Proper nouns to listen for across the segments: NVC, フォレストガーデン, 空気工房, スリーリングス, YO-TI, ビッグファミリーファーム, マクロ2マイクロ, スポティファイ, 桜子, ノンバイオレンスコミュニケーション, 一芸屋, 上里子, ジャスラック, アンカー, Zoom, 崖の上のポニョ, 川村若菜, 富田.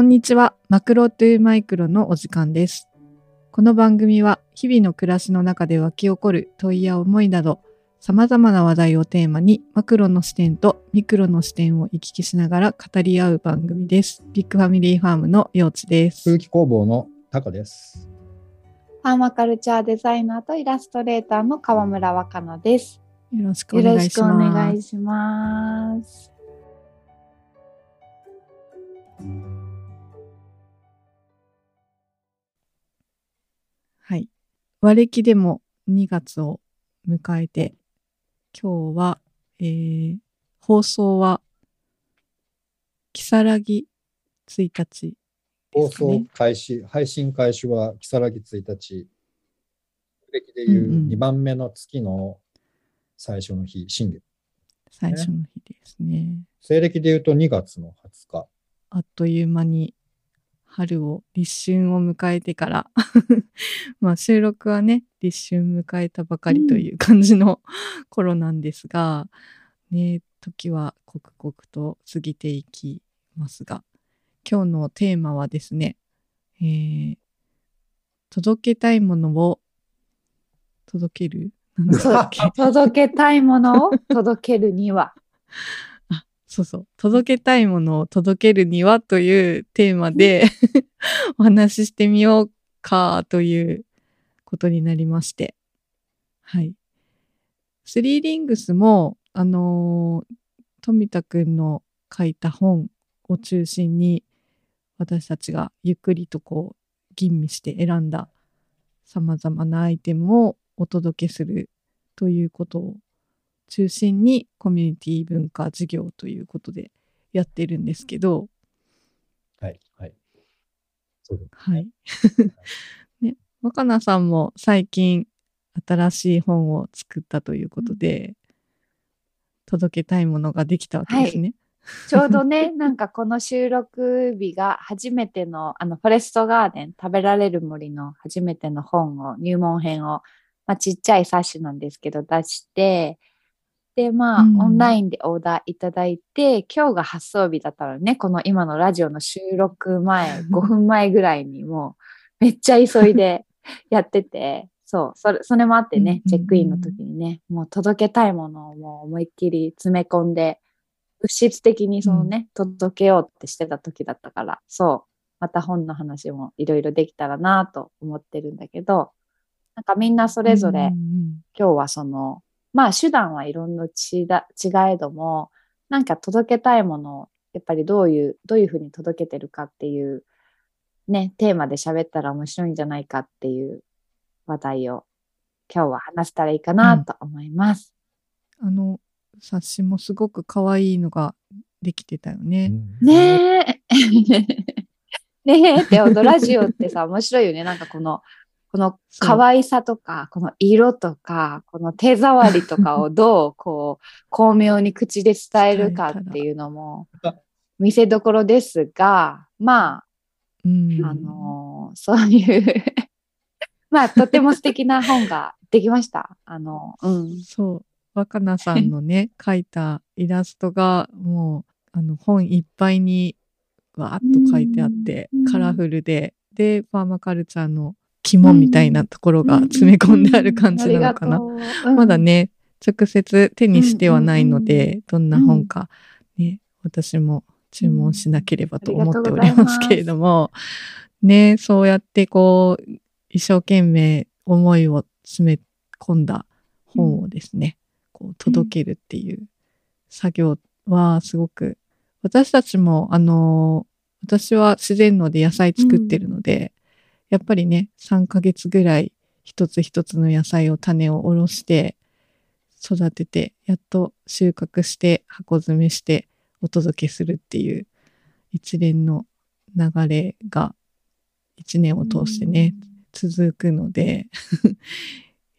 こんにちは、マクロ2マイクロのお時間です。この番組は日々の暮らしの中で湧き起こる問いや思いなど様々な話題をテーマにマクロの視点とミクロの視点を行き来しながら語り合う番組です。ビッグファミリーファームのYO-TIです。空気工房のタカです。ファーマカルチャーデザイナーとイラストレーターの川村若菜です。よろしくお願いします。よろしくお願いします。はい、和暦でも2月を迎えて、今日は、放送は如月1日、ね、放送開始、配信開始は如月1日、和暦でいう2番目の月の最初の日、新月。最初の日ですね。西暦でいうと2月の20日。あっという間に春を、立春を迎えてからまあ収録はね、立春迎えたばかりという感じの頃なんですが、ね、時は刻々と過ぎていきますが、今日のテーマはですね、届けたいものを届ける届けたいものを届けるにはそうそう、届けたいものを届けるにはというテーマでお話ししてみようかということになりまして、はい、スリーリングスも富田くんの書いた本を中心に私たちがゆっくりとこう吟味して選んださまざまなアイテムをお届けするということを中心にコミュニティ文化事業ということでやってるんですけど、はいはいそうですね、はいね、若菜さんも最近新しい本を作ったということで、届けたいものができたわけですね、はい、ちょうどねなんかこの収録日が初めてのフォレストガーデン食べられる森の初めての本を入門編を、まあ、ちっちゃい冊子なんですけど出して、でまあ、オンラインでオーダーいただいて、今日が発送日だったのね、この今のラジオの収録前、5分前ぐらいにもうめっちゃ急いでやってて、そう、それもあってね、チェックインの時にね、もう届けたいものをもう思いっきり詰め込んで、物質的にそのね、届けようってしてた時だったから、そう、また本の話もいろいろできたらなと思ってるんだけど、なんかみんなそれぞれ、今日はその、まあ手段はいろんな違えども、なんか届けたいものをやっぱりどういうふうに届けてるかっていうね、テーマで喋ったら面白いんじゃないかっていう話題を今日は話せたらいいかなと思います。うん、冊子もすごく可愛いのができてたよね。うん、ねえ。ねえって、ラジオってさ、面白いよね。なんかこの可愛さとか、この色とか、この手触りとかをどうこう巧妙に口で伝えるかっていうのも見せどころですが、まあ、そういうまあとても素敵な本ができました。そう、若菜さんのね描いたイラストがもう本いっぱいにわーっと描いてあってカラフルでファーマカルチャーの肝みたいなところが詰め込んである感じなのかな、まだね直接手にしてはないので、どんな本か、ね、私も注文しなければと思っておりますけれども、ね、そうやってこう一生懸命思いを詰め込んだ本をですね、こう届けるっていう作業はすごく私たちも私は自然農で野菜作ってるので、やっぱりね、3ヶ月ぐらい一つ一つの野菜を種をおろして育てて、やっと収穫して箱詰めしてお届けするっていう一連の流れが1年を通してね、続くので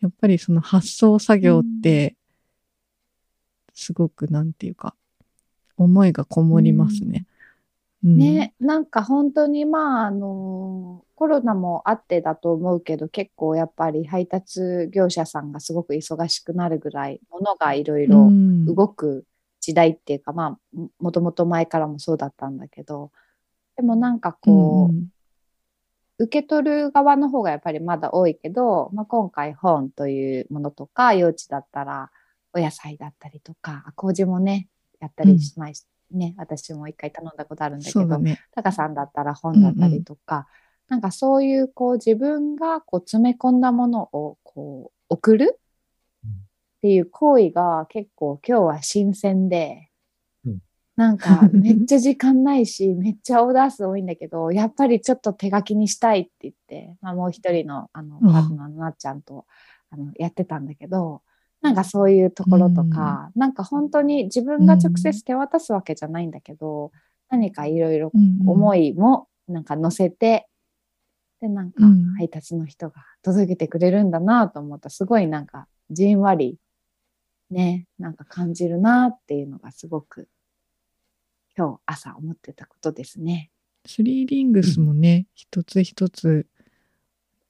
やっぱりその発送作業ってすごくなんていうか思いがこもりますね。ね、なんか本当にまあコロナもあってだと思うけど、結構やっぱり配達業者さんがすごく忙しくなるぐらい物がいろいろ動く時代っていうか、まあもともと前からもそうだったんだけど、でもなんかこう、受け取る側の方がやっぱりまだ多いけど、まあ、今回本というものとか、YO-TIだったらお野菜だったりとか、麹もね、やったりしましたね。私も一回頼んだことあるんだけど、タカさんだったら本だったりとか、なんかそういうこう自分がこう詰め込んだものをこう送るっていう行為が結構今日は新鮮で、なんかめっちゃ時間ないしめっちゃオーダー数多いんだけど、やっぱりちょっと手書きにしたいって言って、まあ、もう一人のパートナーのなっちゃんとやってたんだけど、なんかそういうところとか、なんか本当に自分が直接手渡すわけじゃないんだけど、何かいろいろ思いもなんか乗せて、でなんか配達の人が届けてくれるんだなと思った。すごいなんかじんわりね、なんか感じるなっていうのがすごく今日朝思ってたことですね。スリーリングスもね、一つ一つ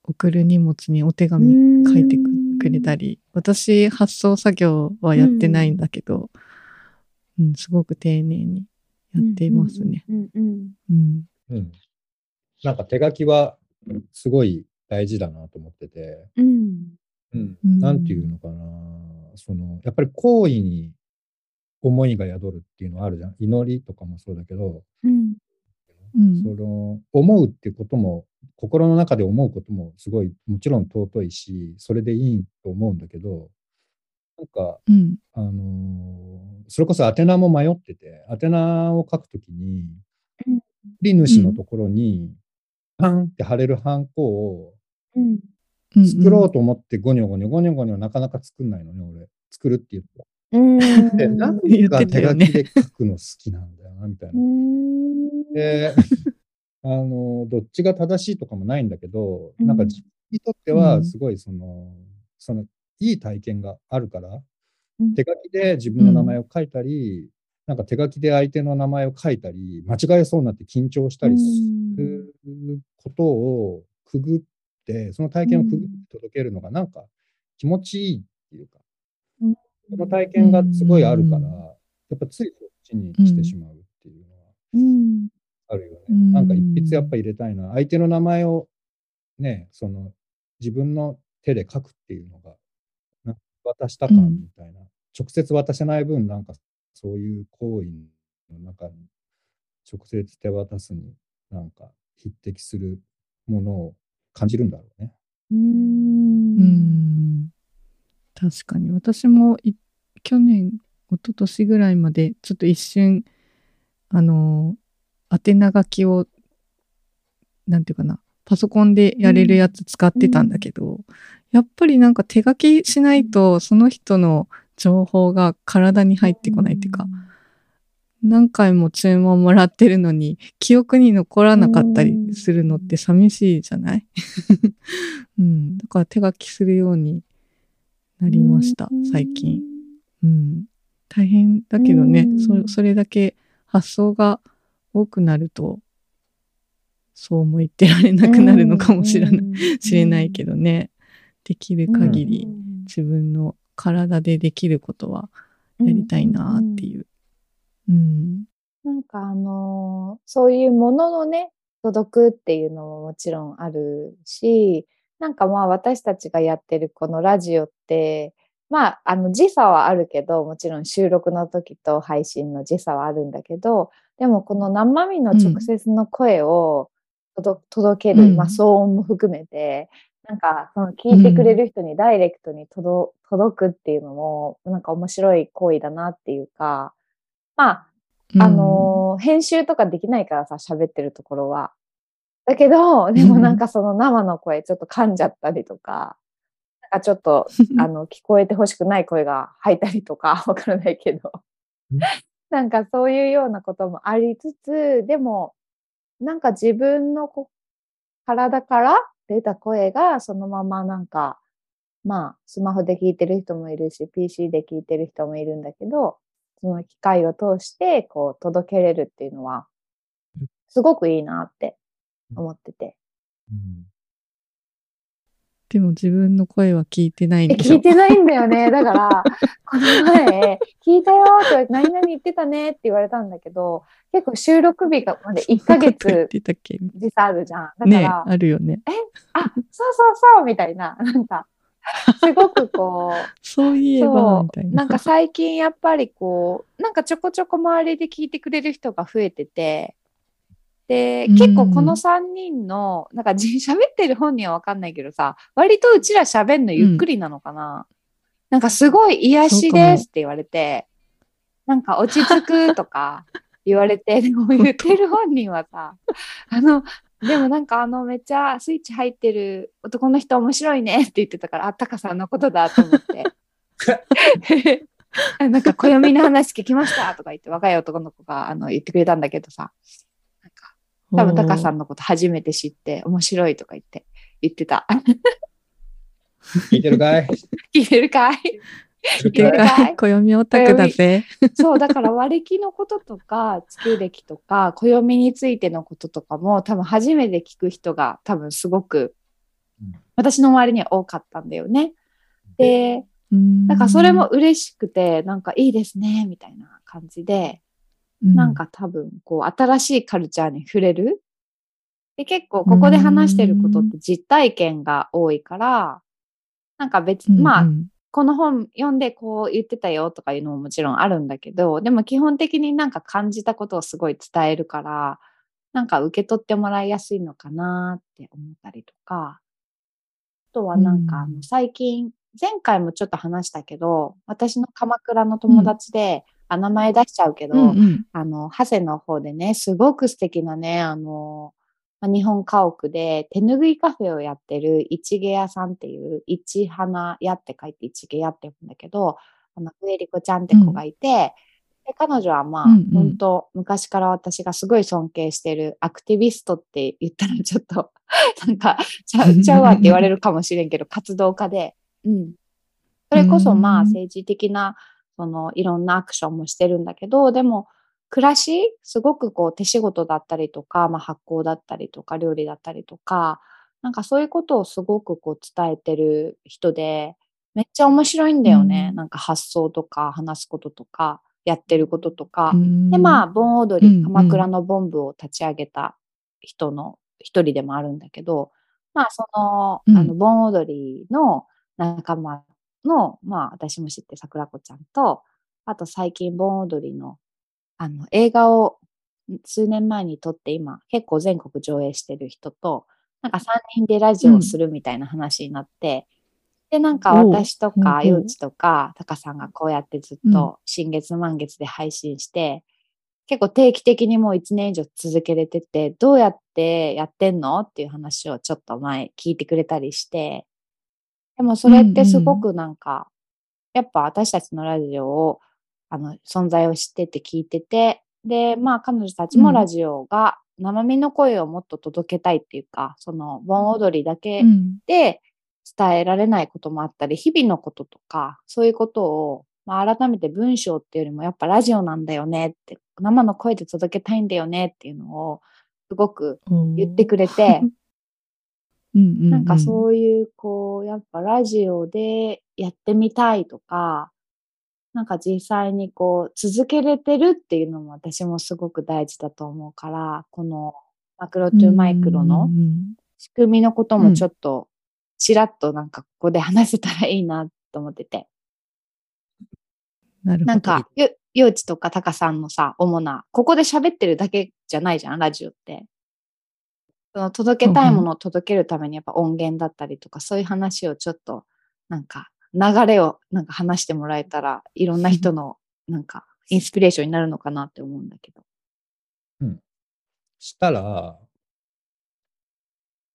送る荷物にお手紙書いてくれたり、私発送作業はやってないんだけど、すごく丁寧にやっていますね。なんか手書きはすごい大事だなと思ってて、なんていうのかな、そのやっぱり行為に思いが宿るっていうのはあるじゃん。祈りとかもそうだけど、その思うっていうことも、心の中で思うこともすごいもちろん尊いし、それでいいと思うんだけど、なんか、それこそ宛名も迷ってて、宛名を書くときに、売主のところにパンって貼れるハンコを作ろうと思ってゴニョゴニョなかなか作んないのね、俺。作るって言った。で、なんか手書きで書くの好きなんだよな、みたいな。で、どっちが正しいとかもないんだけど、なんか自分にとってはすごいそのいい体験があるから、手書きで自分の名前を書いたり、なんか手書きで相手の名前を書いたり、間違えそうになって緊張したりすることをくぐって、その体験をくぐって届けるのがなんか気持ちいいっていうか、その体験がすごいあるから、やっぱついそっちにしてしまうっていうのはあるよね。なんか一筆やっぱ入れたいな。相手の名前をね、その自分の手で書くっていうのが、なんか渡した感みたいな。直接渡せない分、なんかそういう行為の中に、直接手渡すになんか匹敵するものを感じるんだろうね。確かに私も去年一昨年ぐらいまでちょっと一瞬宛名書きをなんていうかな、パソコンでやれるやつ使ってたんだけど、やっぱりなんか手書きしないとその人の情報が体に入ってこないっていうか、何回も注文もらってるのに記憶に残らなかったりするのって寂しいじゃないだから手書きするようになりました、最近。大変だけどね、それだけ発想が多くなると、そうも言ってられなくなるのかもしれない、けどね。できる限り、自分の体でできることはやりたいなっていう。なんかそういうもののね、届くっていうのももちろんあるし、なんかまあ私たちがやってるこのラジオって、まあ時差はあるけど、もちろん収録の時と配信の時差はあるんだけど、でもこの生身の直接の声を届ける、まあ騒音も含めて、なんかその聞いてくれる人にダイレクトに届くっていうのも、なんか面白い行為だなっていうか、まあ、編集とかできないからさ、喋ってるところは。だけど、でもなんかその生の声ちょっと噛んじゃったりとか、なんかちょっと聞こえてほしくない声が入ったりとか、わからないけど、なんかそういうようなこともありつつ、でもなんか自分の体から出た声がそのままなんか、まあスマホで聞いてる人もいるし、PC で聞いてる人もいるんだけど、その機械を通してこう届けれるっていうのは、すごくいいなって思ってて、でも自分の声は聞いてないんでしょ。聞いてないんだよね。だからこの前聞いたよって何々言ってたねって言われたんだけど、結構収録日がまで1ヶ月時差あるじゃん。だから、ね、あるよね。え、あ、そうそうそうみたいな、なんかすごくこうそういえばみたいな、なんか最近やっぱりこうなんかちょこちょこ周りで聞いてくれる人が増えてて。で結構この3人のなんか喋ってる本人は分かんないけどさ、割とうちら喋んのゆっくりなのかな、うん、なんかすごい癒しですって言われて、なんか落ち着くとか言われてでも言ってる本人はさでもなんかめっちゃスイッチ入ってる男の人面白いねって言ってたから、あ、タカさんのことだと思ってなんか暦の話聞きましたとか言って若い男の子が言ってくれたんだけどさ、多分タカさんのこと初めて知って面白いとか言ってた。聞いてるかい？聞いてるかい？聞いてるかい？暦オタクだぜ。そうだから和暦のこととか月暦とか暦についてのこととかも多分初めて聞く人が多分すごく私の周りには多かったんだよね。で、なんかそれも嬉しくて、なんかいいですねみたいな感じで。なんか多分こう新しいカルチャーに触れるで、結構ここで話してることって実体験が多いから、なんか別にまあこの本読んでこう言ってたよとかいうのももちろんあるんだけど、でも基本的になんか感じたことをすごい伝えるから、なんか受け取ってもらいやすいのかなって思ったりとか、あとはなんか最近前回もちょっと話したけど、私の鎌倉の友達で、名前出しちゃうけど、長谷の方でね、すごく素敵なね、日本家屋で手ぬぐいカフェをやってる一芸屋さんっていう、一花屋って書いて一芸屋って言うんだけど、上里子ちゃんって子がいて、で彼女はまあ、本当昔から私がすごい尊敬してるアクティビストって言ったらちょっとなんかちゃうわって言われるかもしれんけど、活動家で、それこそまあ政治的ないろんなアクションもしてるんだけど、でも暮らしすごくこう手仕事だったりとか、まあ、発酵だったりとか料理だったりとか、なんかそういうことをすごくこう伝えてる人で、めっちゃ面白いんだよね、なんか発想とか話すこととかやってることとか、でまあ盆踊り、鎌倉の盆舞を立ち上げた人の一人でもあるんだけど、まあその、盆踊りの仲間の、まあ、私も知って桜子ちゃんと、あと最近盆踊りの、映画を数年前に撮って今結構全国上映してる人と、なんか3人でラジオをするみたいな話になって、で、なんか私とか、ようちとか、タカさんがこうやってずっと新月満月で配信して、結構定期的にもう1年以上続けれてて、どうやってやってんのっていう話をちょっと前聞いてくれたりして、でもそれってすごくなんか、やっぱ私たちのラジオを、存在を知ってて聞いてて、で、まあ彼女たちもラジオが生身の声をもっと届けたいっていうか、その盆踊りだけで伝えられないこともあったり、日々のこととか、そういうことを、まあ改めて文章っていうよりもやっぱラジオなんだよねって、生の声で届けたいんだよねっていうのをすごく言ってくれて、なんかそういうこうやっぱラジオでやってみたいとか、なんか実際にこう続けれてるっていうのも私もすごく大事だと思うから、このマクロトゥマイクロの仕組みのこともちょっとちらっとなんかここで話せたらいいなと思ってて、なんかYO-TIとかタカさんのさ、主なここで喋ってるだけじゃないじゃん、ラジオって。その届けたいものを届けるためにやっぱ音源だったりとか、そういう話をちょっとなんか流れをなんか話してもらえたら、いろんな人のなんかインスピレーションになるのかなって思うんだけど。したら、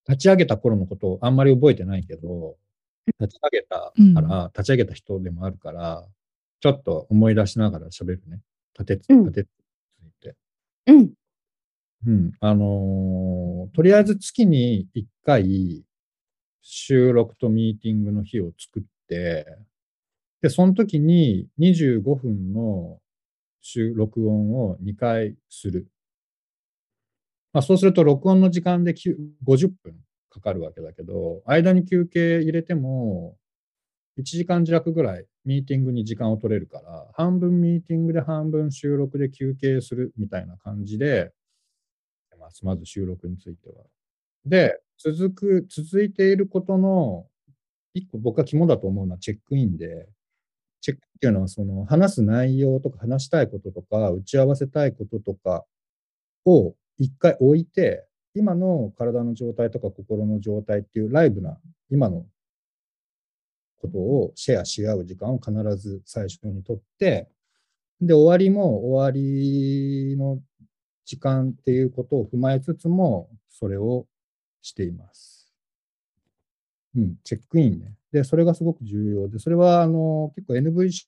立ち上げた頃のことをあんまり覚えてないけど、立ち上げたから、立ち上げた人でもあるから、ちょっと思い出しながら喋るね。立てついて。とりあえず月に1回収録とミーティングの日を作って、でその時に25分の録音を2回する、そうすると録音の時間で50分かかるわけだけど、間に休憩入れても1時間弱ぐらいミーティングに時間を取れるから、半分ミーティングで半分収録で休憩するみたいな感じで、まず収録については。で、続いていることの一個僕が肝だと思うのはチェックインで、チェックっていうのはその話す内容とか話したいこととか打ち合わせたいこととかを一回置いて、今の体の状態とか心の状態っていうライブな今のことをシェアし合う時間を必ず最初にとって、で終わりも終わりの時間っていうことを踏まえつつもそれをしています。うん、チェックインね。で、それがすごく重要で、それは結構 NVC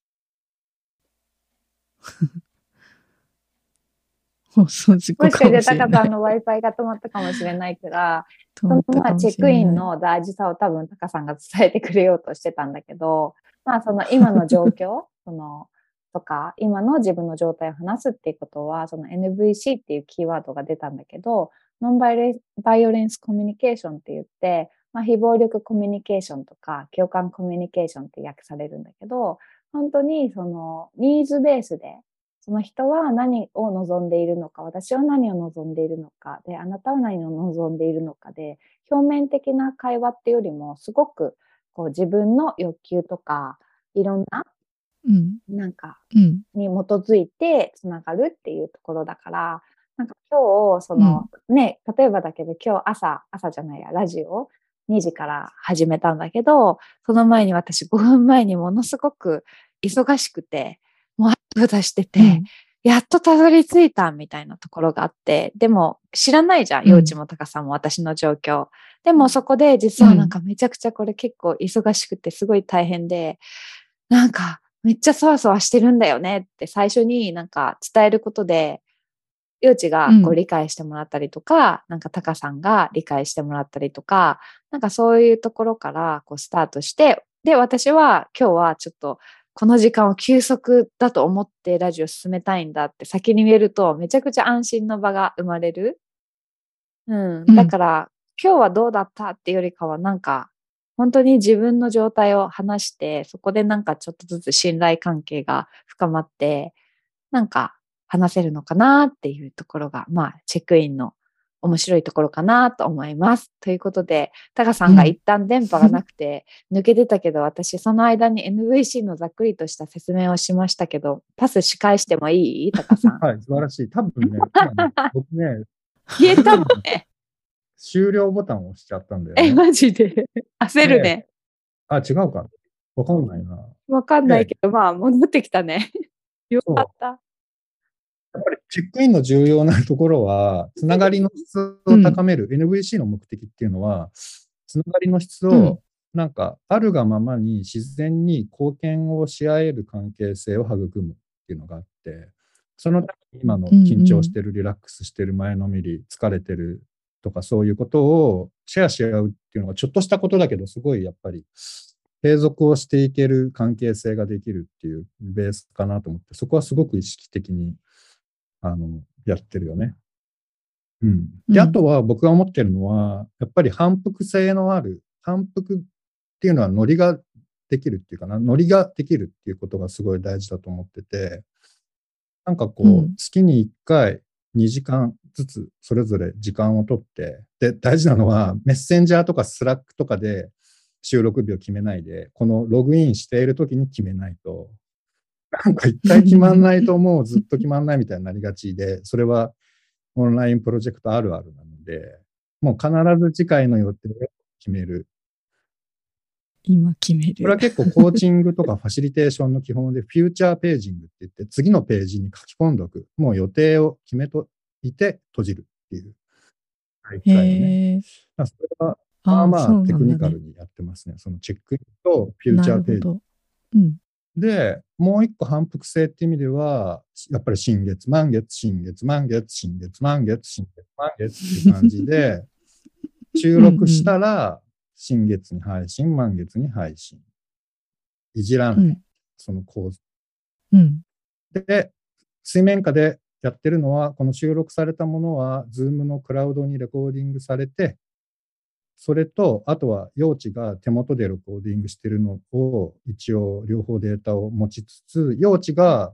放送事故かもしれない。もしかして高さんの Wi-Fi が止まったかもしれないから、そのまあチェックインの大事さを多分高さんが伝えてくれようとしてたんだけど、まあその今の状況とか今の自分の状態を話すっていうことは、その NVC っていうキーワードが出たんだけど、ノンバイオレンスコミュニケーションって言って、まあ、非暴力コミュニケーションとか共感コミュニケーションって訳されるんだけど、本当にそのニーズベースで、その人は何を望んでいるのか、私は何を望んでいるのかで、あなたは何を望んでいるのかで、表面的な会話っていうよりもすごくこう自分の欲求とかいろんななんかに基づいてつながるっていうところだから、なんか今日その、ね、例えばだけど今日朝じゃないや、ラジオ2時から始めたんだけど、その前に私5分前にものすごく忙しくて、もうふたしてて、やっとたどり着いたみたいなところがあって、でも知らないじゃん、陽一も高さんも私の状況、でもそこで実はなんかめちゃくちゃこれ結構忙しくてすごい大変で、なんかめっちゃそわそわしてるんだよねって最初になんか伝えることで、陽一がこう理解してもらったりとか、なんかタカさんが理解してもらったりとか、なんかそういうところからこうスタートして、で、私は今日はちょっとこの時間を休息だと思ってラジオ進めたいんだって先に言えると、めちゃくちゃ安心の場が生まれる。だから今日はどうだったっていうよりかは、なんか本当に自分の状態を話して、そこでなんかちょっとずつ信頼関係が深まって、なんか話せるのかなっていうところが、まあチェックインの面白いところかなと思います。ということで、タカさんが一旦電波がなくて抜けてたけど、私その間に NVC のざっくりとした説明をしましたけど、パスし返してもいい？タカさん。はい、素晴らしい。多分ね、僕ね、消えたもんね。終了ボタンを押しちゃったんだよね。マジで焦るね。あ、違うか。わかんないな。わかんないけど、まあ、戻ってきたね。よかった。やっぱりチェックインの重要なところは、つながりの質を高める、NVC の目的っていうのは、つながりの質を、なんか、あるがままに自然に貢献をし合える関係性を育むっていうのがあって、そのために今の緊張してる、リラックスしてる、前のめり、疲れてる、とかそういうことをシェアし合うっていうのがちょっとしたことだけど、すごいやっぱり継続をしていける関係性ができるっていうベースかなと思って、そこはすごく意識的にやってるよね。で、あとは僕が思ってるのは、やっぱり反復性のある、反復っていうのはノリができるっていうことがすごい大事だと思ってて、なんかこう、月に1回2時間ずつそれぞれ時間をとって、で大事なのはメッセンジャーとかスラックとかで収録日を決めないで、このログインしている時に決めないと、なんか一回決まんないともうずっと決まんないみたいになりがちで、それはオンラインプロジェクトあるあるなので、もう必ず次回の予定を決める。今決める。これは結構コーチングとかファシリテーションの基本で、フューチャーページングって言って、次のページに書き込んでおく。もう予定を決めといて閉じるっていう大会をね。それはまあテクニカルにやってますね。そのチェックインとフューチャーページ。で、もう一個反復性っていう意味では、やっぱり新月、満月っていう感じで、収録したら、新月に配信、満月に配信。いじらない。その構図。で、水面下でやってるのは、この収録されたものは、Zoom のクラウドにレコーディングされて、それと、あとはYO-TIが手元でレコーディングしているのを、一応両方データを持ちつつ、YO-TIが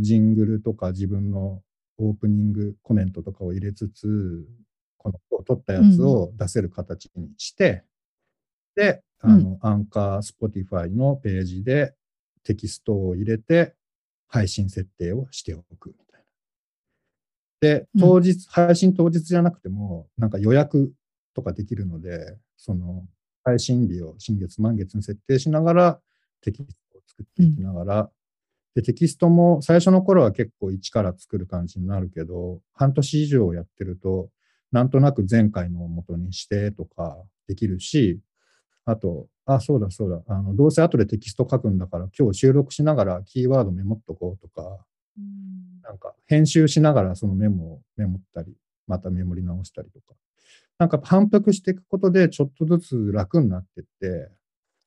ジングルとか自分のオープニングコメントとかを入れつつ、この撮ったやつを出せる形にして、うん、で、アンカー、スポティファイのページでテキストを入れて、配信設定をしておくみたいな。で、当日、配信当日じゃなくても、なんか予約とかできるので、その配信日を新月、満月に設定しながら、テキストを作っていきながら、で、テキストも最初の頃は結構一から作る感じになるけど、半年以上やってると、なんとなく前回のを元にしてとかできるし、あと、そうだ、どうせ後でテキスト書くんだから、今日収録しながらキーワードメモっとこうとか、なんか編集しながらそのメモをメモったり、またメモり直したりとか、なんか反復していくことでちょっとずつ楽になってって、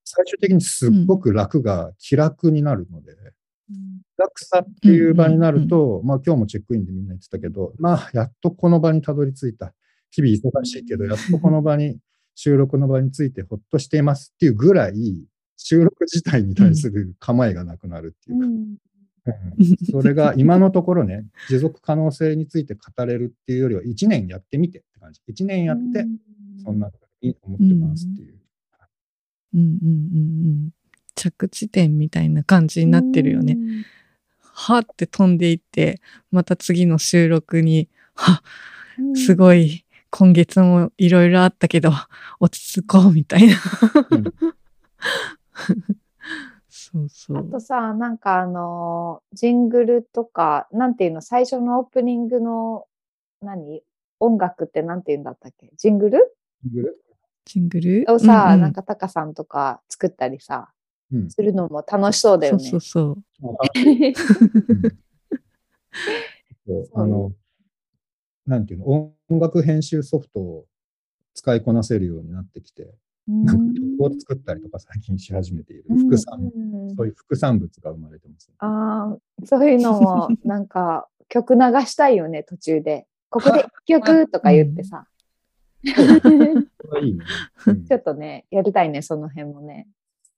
最終的にすっごく楽が気楽になるので、楽さっていう場になると、まあ今日もチェックインでみんな言ってたけど、まあやっとこの場にたどり着いた。日々忙しいけど、やっとこの場に、収録の場についてほっとしていますっていうぐらい、収録自体に対する構えがなくなるっていうか、それが今のところね、持続可能性について語れるっていうよりは、1年やってみてって感じ。1年やって、そんなふうに思ってますっていう。着地点みたいな感じになってるよね。はって飛んでいって、また次の収録に、すごい。今月もいろいろあったけど、落ち着こうみたいな。そうそう。あとさ、なんかジングルとか、なんていうの、最初のオープニングの、音楽ってなんていうんだったっけ？ジングルをさ、なんかタカさんとか作ったりさ、するのも楽しそうだよね。そう。なんていうの、音楽編集ソフトを使いこなせるようになってきて、なんか曲を作ったりとか最近し始めている。そういう副産物が生まれてます、ね。ああ、そういうのも、なんか曲流したいよね、途中で。ここで一曲とか言ってさ。ちょっとね、やりたいね、その辺もね。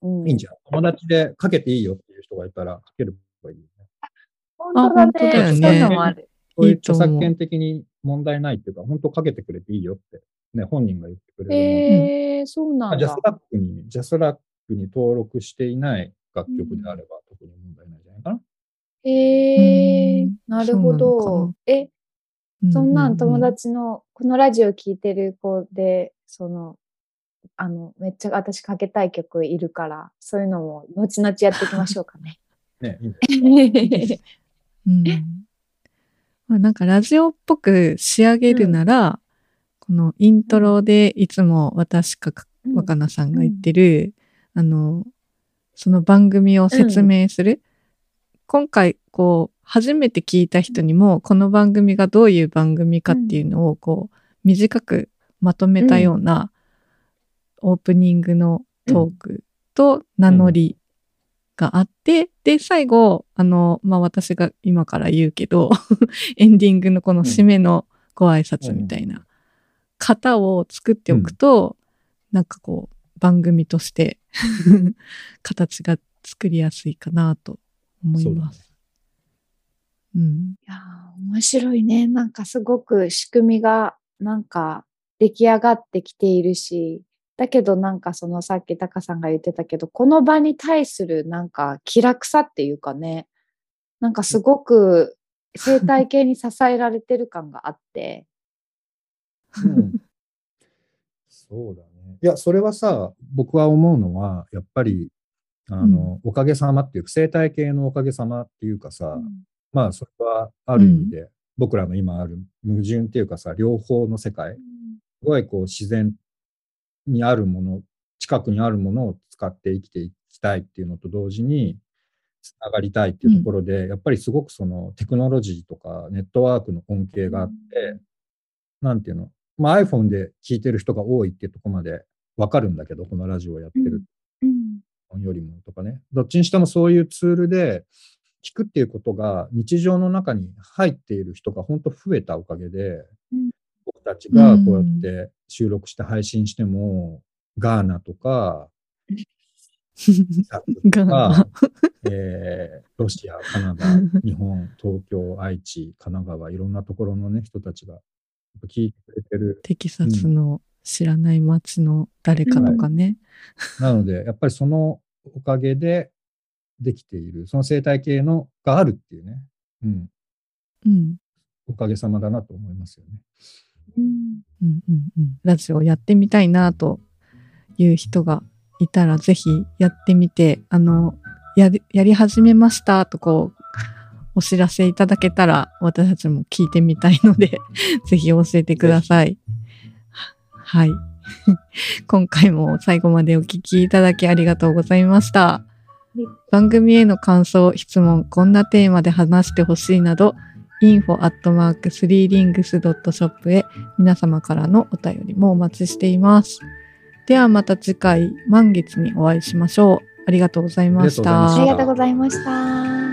いいんじゃん。友達でかけていいよっていう人がいたら、かける方がいいよね。本当だね。そういうのもある。そういう著作権的に問題ないっていうか、本当かけてくれていいよって、ね、本人が言ってくれる。そうなんだ。ジャスラックに登録していない楽曲であれば、特に問題ないんじゃないかな。なるほど。そんなん友達の、このラジオ聴いてる子で、めっちゃ私かけたい曲いるから、そういうのも、後々やっていきましょうかね。ね、いいんですか。なんかラジオっぽく仕上げるなら、このイントロでいつも私か若菜さんが言ってる、その番組を説明する。今回、こう、初めて聞いた人にも、この番組がどういう番組かっていうのを、こう、短くまとめたような、オープニングのトークと名乗りがあって、で、最後、私が今から言うけど、エンディングのこの締めのご挨拶みたいな型を作っておくと、なんかこう、番組として形が作りやすいかなと思います。いやー、面白いね。なんかすごく仕組みが、なんか出来上がってきているし、だけどなんかそのさっきタカさんが言ってたけど、この場に対するなんか気楽さっていうかね、なんかすごく生態系に支えられてる感があって。そうだね。いや、それはさ、僕は思うのは、やっぱり、おかげさまっていう、生態系のおかげさまっていうかさ、まあそれはある意味で、僕らの今ある矛盾っていうかさ、両方の世界、すごいこう自然にあるもの、近くにあるものを使って生きていきたいっていうのと同時に、つながりたいっていうところで、やっぱりすごくそのテクノロジーとかネットワークの恩恵があって、なんていうの、まあ iPhone で聞いてる人が多いっていうとこまでわかるんだけど、このラジオをやってるよりもとかね、どっちにしてもそういうツールで聞くっていうことが日常の中に入っている人が本当増えたおかげで、僕たちがこうやって収録して配信しても、ガーナとか、ロシア、カナダ、日本、東京、愛知、神奈川、いろんなところのね、人たちが聞いてくれてる。テキサスの知らない街の誰かとかね。はい、なので、やっぱりそのおかげでできている、その生態系のがあるっていうね、うん。うん、おかげさまだなと思いますよね。ラジオやってみたいなという人がいたらぜひやってみて、やり始めましたとこうお知らせいただけたら私たちも聞いてみたいのでぜひ教えてください。はい今回も最後までお聞きいただきありがとうございました。番組への感想、質問、こんなテーマで話してほしいなどinfo@3rings.shop へ皆様からのお便りもお待ちしています。ではまた次回満月にお会いしましょう。ありがとうございました。ありがとうございました。